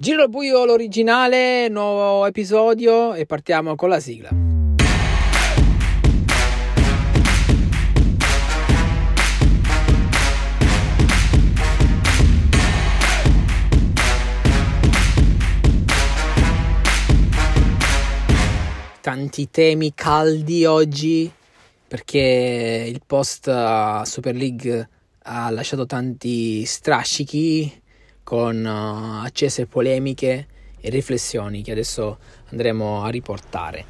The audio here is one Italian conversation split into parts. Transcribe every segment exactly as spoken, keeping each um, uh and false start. Giro buio, l'originale, nuovo episodio e partiamo con la sigla. Tanti temi caldi oggi perché il post Super League ha lasciato tanti strascichi, con uh, accese polemiche e riflessioni che adesso andremo a riportare.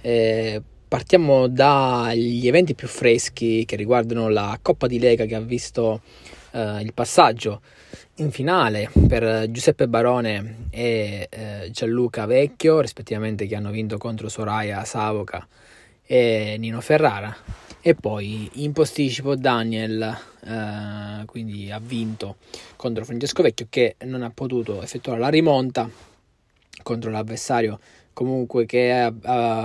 Eh, partiamo dagli eventi più freschi che riguardano la Coppa di Lega, che ha visto uh, il passaggio in finale per Giuseppe Barone e uh, Gianluca Vecchio, rispettivamente, che hanno vinto contro Soraya Savoca e Nino Ferrara. E poi in posticipo Daniel eh, quindi ha vinto contro Francesco Vecchio, che non ha potuto effettuare la rimonta contro l'avversario comunque che ha,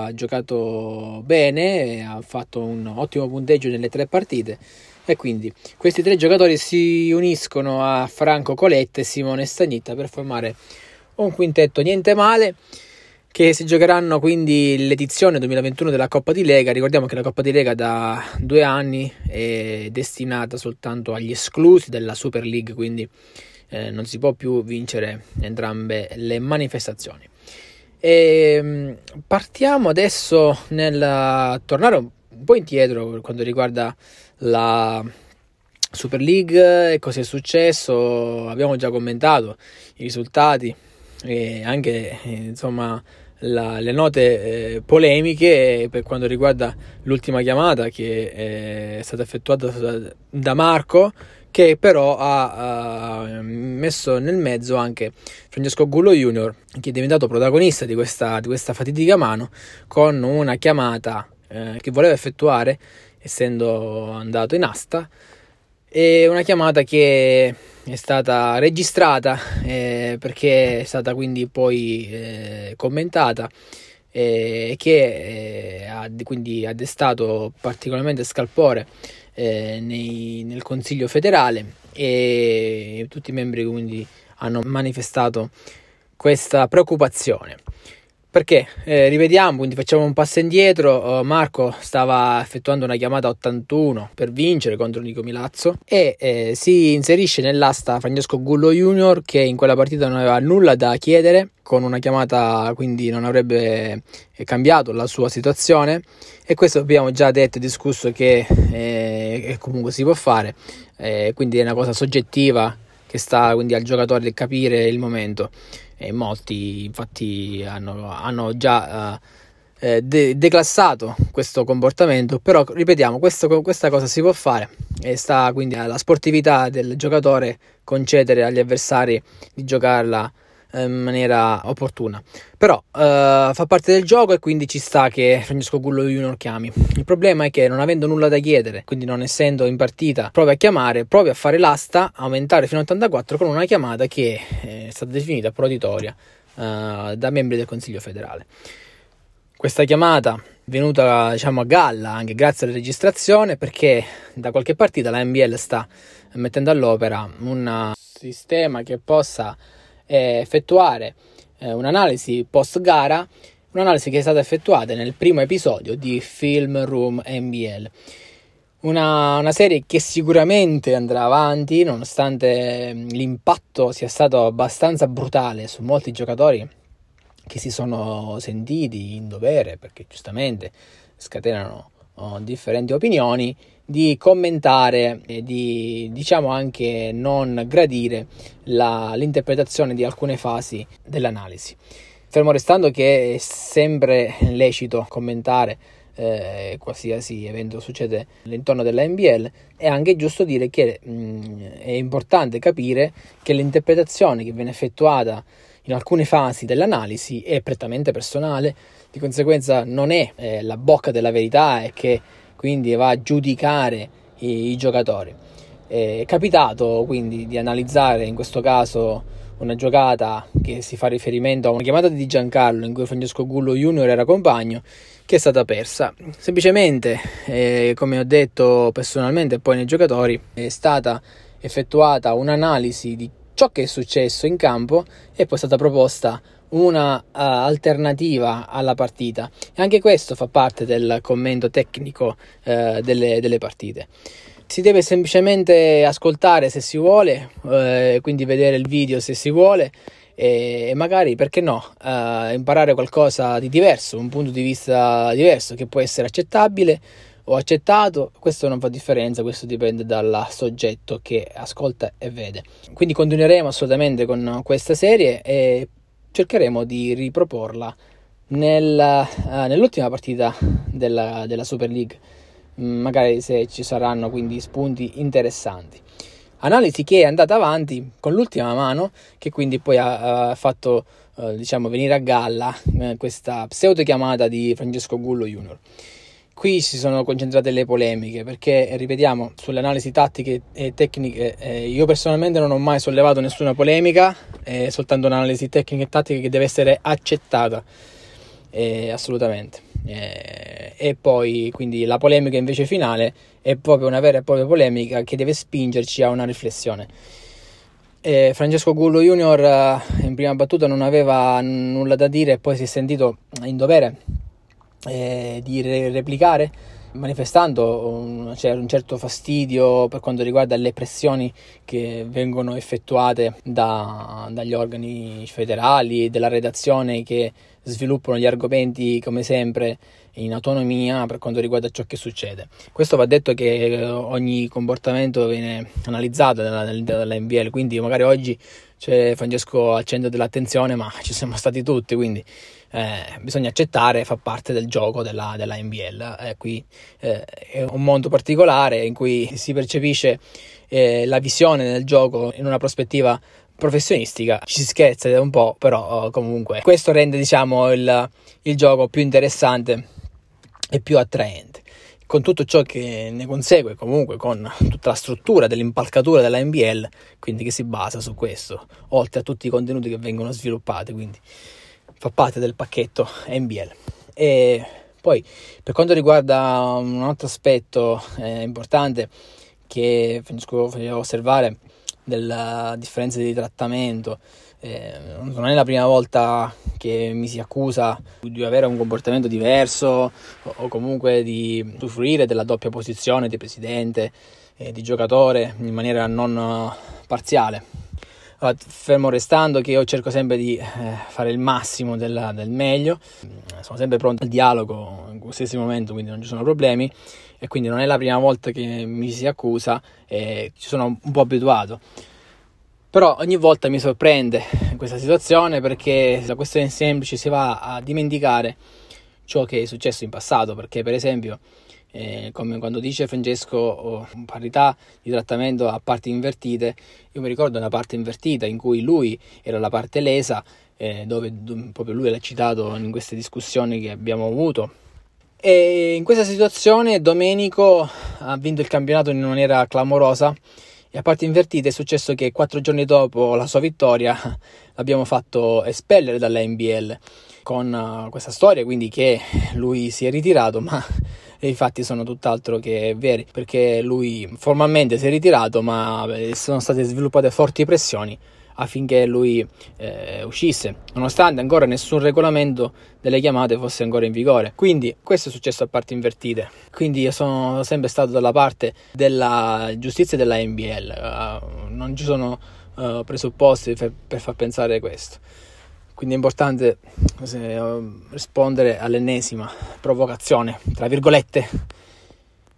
ha giocato bene, ha fatto un ottimo punteggio nelle tre partite, e quindi questi tre giocatori si uniscono a Franco Colette e Simone Stagnitta per formare un quintetto niente male, che si giocheranno quindi l'edizione duemilaventuno della Coppa di Lega. Ricordiamo che la Coppa di Lega da due anni è destinata soltanto agli esclusi della Super League, quindi eh, non si può più vincere entrambe le manifestazioni. E partiamo adesso nel tornare un po' indietro per quanto riguarda la Super League e cosa è successo. Abbiamo già commentato i risultati e anche insomma La, le note eh, polemiche per quanto riguarda l'ultima chiamata che eh, è stata effettuata da, da Marco, che però ha, ha messo nel mezzo anche Francesco Gullo Junior, che è diventato protagonista di questa, di questa fatidica mano, con una chiamata eh, che voleva effettuare essendo andato in asta, e una chiamata che è stata registrata eh, perché è stata quindi poi eh, commentata e eh, che eh, ha, quindi ha destato particolarmente scalpore eh, nei, nel Consiglio federale, e tutti i membri quindi hanno manifestato questa preoccupazione. Perché eh, rivediamo, quindi facciamo un passo indietro. Marco stava effettuando una chiamata ottantuno per vincere contro Nico Milazzo e eh, si inserisce nell'asta Francesco Gullo Junior, che in quella partita non aveva nulla da chiedere, con una chiamata quindi non avrebbe cambiato la sua situazione, e questo abbiamo già detto e discusso che eh, comunque si può fare, eh, quindi è una cosa soggettiva che sta quindi al giocatore di capire il momento. E molti infatti hanno, hanno già eh, de- declassato questo comportamento, però ripetiamo, questo, questa cosa si può fare e sta quindi alla sportività del giocatore concedere agli avversari di giocarla eh, in maniera opportuna, però eh, fa parte del gioco e quindi ci sta che Francesco Gullo Junior chiami. Il problema è che, non avendo nulla da chiedere, quindi non essendo in partita, prova a chiamare, prova a fare l'asta, aumentare fino a ottantaquattro con una chiamata che è stata definita proditoria eh, da membri del Consiglio federale. Questa chiamata venuta, diciamo, a galla anche grazie alla registrazione, perché da qualche partita la N B L sta mettendo all'opera un sistema che possa eh, effettuare eh, un'analisi post gara, un'analisi che è stata effettuata nel primo episodio di Film Room N B L. Una, una serie che sicuramente andrà avanti, nonostante l'impatto sia stato abbastanza brutale su molti giocatori che si sono sentiti in dovere, perché giustamente scatenano oh, differenti opinioni, di commentare e di, diciamo, anche non gradire la, l'interpretazione di alcune fasi dell'analisi. Fermo restando che è sempre lecito commentare Eh, qualsiasi evento succede all'intorno della N B L, è anche giusto dire che mh, è importante capire che l'interpretazione che viene effettuata in alcune fasi dell'analisi è prettamente personale, di conseguenza non è eh, la bocca della verità e che quindi va a giudicare i, i giocatori. È capitato quindi di analizzare in questo caso una giocata che si fa riferimento a una chiamata di Giancarlo in cui Francesco Gullo Junior era compagno, che è stata persa semplicemente eh, come ho detto personalmente, poi nei giocatori è stata effettuata un'analisi di ciò che è successo in campo e poi è stata proposta una uh, alternativa alla partita, e anche questo fa parte del commento tecnico uh, delle, delle partite. Si deve semplicemente ascoltare se si vuole, uh, quindi vedere il video se si vuole, e magari, perché no, uh, imparare qualcosa di diverso, un punto di vista diverso che può essere accettabile o accettato. Questo non fa differenza, questo dipende dal soggetto che ascolta e vede. Quindi continueremo assolutamente con questa serie e cercheremo di riproporla nella, uh, nell'ultima partita della, della Super League, mm, magari se ci saranno quindi spunti interessanti. Analisi che è andata avanti con l'ultima mano, che quindi poi ha uh, fatto uh, diciamo venire a galla uh, questa pseudo chiamata di Francesco Gullo Junior. Qui si sono concentrate le polemiche, perché ripetiamo, sulle analisi tattiche e tecniche eh, io personalmente non ho mai sollevato nessuna polemica, è eh, soltanto un'analisi tecnica e tattica che deve essere accettata eh, assolutamente. Eh, e poi quindi la polemica invece finale è proprio una vera e propria polemica che deve spingerci a una riflessione. eh, Francesco Gullo Junior eh, in prima battuta non aveva nulla da dire e poi si è sentito in dovere eh, di re- replicare manifestando un, cioè, un certo fastidio per quanto riguarda le pressioni che vengono effettuate da, dagli organi federali, della redazione, che sviluppano gli argomenti come sempre in autonomia per quanto riguarda ciò che succede. Questo va detto, che ogni comportamento viene analizzato dalla N B L, quindi magari oggi c'è Francesco al centro dell'attenzione, ma ci siamo stati tutti, quindi eh, bisogna accettare, fa parte del gioco della, della N B L. Eh, qui eh, è un mondo particolare in cui si percepisce eh, la visione del gioco in una prospettiva professionistica, ci si scherza un po', però comunque questo rende, diciamo, il, il gioco più interessante e più attraente, con tutto ciò che ne consegue, comunque con tutta la struttura dell'impalcatura della N B L, quindi, che si basa su questo, oltre a tutti i contenuti che vengono sviluppati, quindi fa parte del pacchetto N B L. E poi, per quanto riguarda un altro aspetto eh, importante che voglio osservare, della differenza di trattamento, eh, non è la prima volta che mi si accusa di avere un comportamento diverso o, o comunque di usufruire della doppia posizione di presidente e eh, di giocatore in maniera non parziale. Allora, fermo restando che io cerco sempre di eh, fare il massimo del, del meglio, sono sempre pronto al dialogo in qualsiasi momento, quindi non ci sono problemi, e quindi non è la prima volta che mi si accusa e ci sono un po' abituato. Però ogni volta mi sorprende questa situazione, perché la questione semplice si va a dimenticare ciò che è successo in passato, perché per esempio eh, come quando dice Francesco oh, parità di trattamento a parti invertite, io mi ricordo una parte invertita in cui lui era la parte lesa, eh, dove proprio lui l'ha citato in queste discussioni che abbiamo avuto. E in questa situazione Domenico ha vinto il campionato in maniera clamorosa, e a parte invertita è successo che quattro giorni dopo la sua vittoria l'abbiamo fatto espellere dalla N B L con questa storia, quindi, che lui si è ritirato, ma i fatti sono tutt'altro che veri, perché lui formalmente si è ritirato, ma sono state sviluppate forti pressioni affinché lui eh, uscisse, nonostante ancora nessun regolamento delle chiamate fosse ancora in vigore. Quindi questo è successo a parti invertite. Quindi io sono sempre stato dalla parte della giustizia e della N B L, uh, non ci sono uh, presupposti per, per far pensare questo. Quindi è importante se, uh, rispondere all'ennesima provocazione, tra virgolette.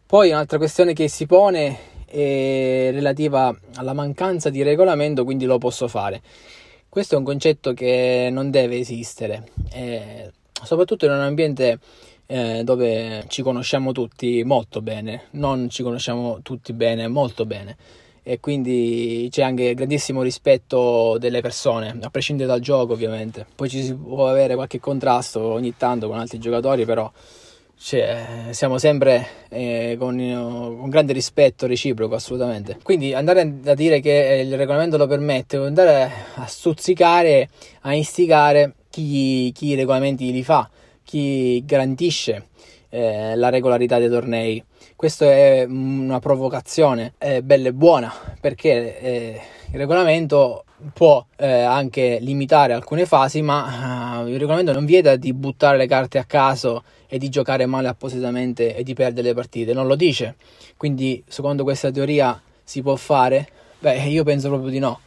Poi un'altra questione che si pone e relativa alla mancanza di regolamento, quindi lo posso fare. Questo è un concetto che non deve esistere, eh, soprattutto in un ambiente eh, dove ci conosciamo tutti molto bene, non ci conosciamo tutti bene, molto bene, e quindi c'è anche grandissimo rispetto delle persone, a prescindere dal gioco ovviamente. Poi ci si può avere qualche contrasto ogni tanto con altri giocatori, però cioè, siamo sempre eh, con, con grande rispetto reciproco, assolutamente. Quindi andare a dire che il regolamento lo permette, andare a stuzzicare, a istigare chi, chi i regolamenti li fa, chi garantisce eh, la regolarità dei tornei, questo è una provocazione eh, bella e buona, perché eh, il regolamento può eh, anche limitare alcune fasi, ma uh, il regolamento non vieta di buttare le carte a caso e di giocare male appositamente e di perdere le partite, non lo dice. Quindi secondo questa teoria si può fare? Beh, io penso proprio di no.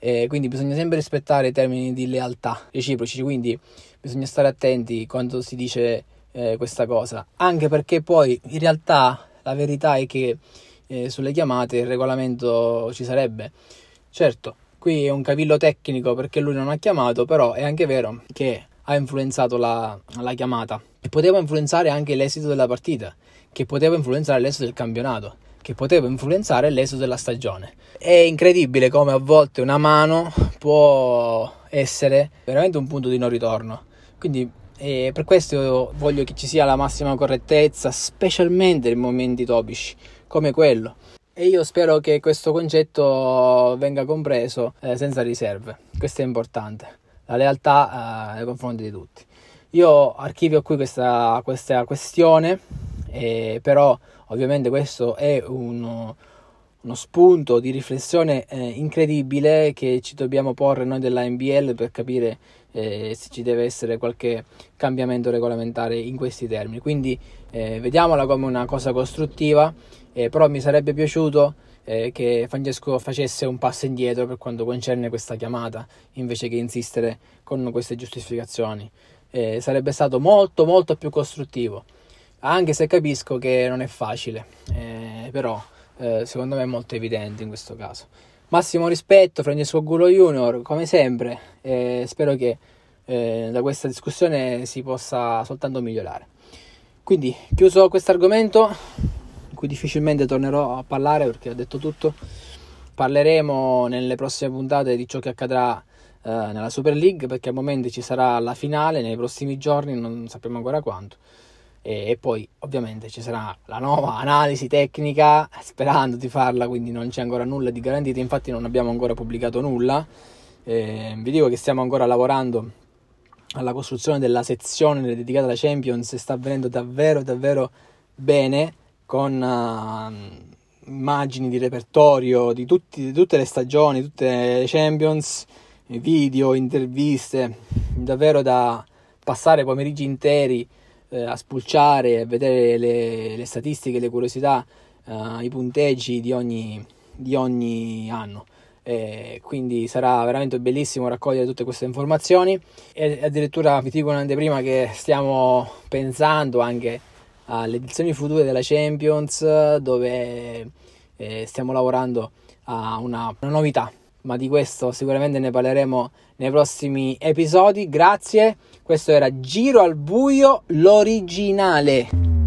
Eh, quindi bisogna sempre rispettare i termini di lealtà reciproci, quindi bisogna stare attenti quando si dice eh, questa cosa, anche perché poi in realtà la verità è che eh, sulle chiamate il regolamento ci sarebbe. Certo, qui è un cavillo tecnico perché lui non ha chiamato, però è anche vero che ha influenzato la, la chiamata, e poteva influenzare anche l'esito della partita, che poteva influenzare l'esito del campionato, che poteva influenzare l'esito della stagione. È incredibile come a volte una mano può essere veramente un punto di non ritorno. Quindi eh, per questo io voglio che ci sia la massima correttezza, specialmente in momenti topici come quello. E io spero che questo concetto venga compreso eh, senza riserve. Questo è importante, la lealtà eh, nei confronti di tutti. Io archivio qui questa, questa questione, eh, però ovviamente questo è uno, uno spunto di riflessione eh, incredibile che ci dobbiamo porre noi della N B L per capire eh, se ci deve essere qualche cambiamento regolamentare in questi termini. Quindi eh, vediamola come una cosa costruttiva, eh, però mi sarebbe piaciuto eh, che Francesco facesse un passo indietro per quanto concerne questa chiamata, invece che insistere con queste giustificazioni. Eh, sarebbe stato molto molto più costruttivo. Anche se capisco che non è facile, eh, però eh, secondo me è molto evidente in questo caso. Massimo rispetto, Francesco Gullo Junior, come sempre, eh, spero che eh, da questa discussione si possa soltanto migliorare. Quindi, chiuso questo argomento, in cui difficilmente tornerò a parlare perché ho detto tutto, parleremo nelle prossime puntate di ciò che accadrà eh, nella Super League, perché al momento ci sarà la finale nei prossimi giorni, non sappiamo ancora quanto. E poi ovviamente ci sarà la nuova analisi tecnica, sperando di farla, quindi non c'è ancora nulla di garantito, infatti non abbiamo ancora pubblicato nulla. Eh, vi dico che stiamo ancora lavorando alla costruzione della sezione dedicata alla Champions e sta avvenendo davvero davvero bene, con uh, immagini di repertorio di, tutti, di tutte le stagioni, tutte le Champions, video, interviste, davvero da passare pomeriggi interi a spulciare, a vedere le, le statistiche, le curiosità, uh, i punteggi di ogni, di ogni anno. E quindi sarà veramente bellissimo raccogliere tutte queste informazioni, e addirittura vi dico un'anteprima che stiamo pensando anche alle edizioni future della Champions, dove eh, stiamo lavorando a una, una novità, ma di questo sicuramente ne parleremo nei prossimi episodi. Grazie, questo era Giro al buio, l'originale.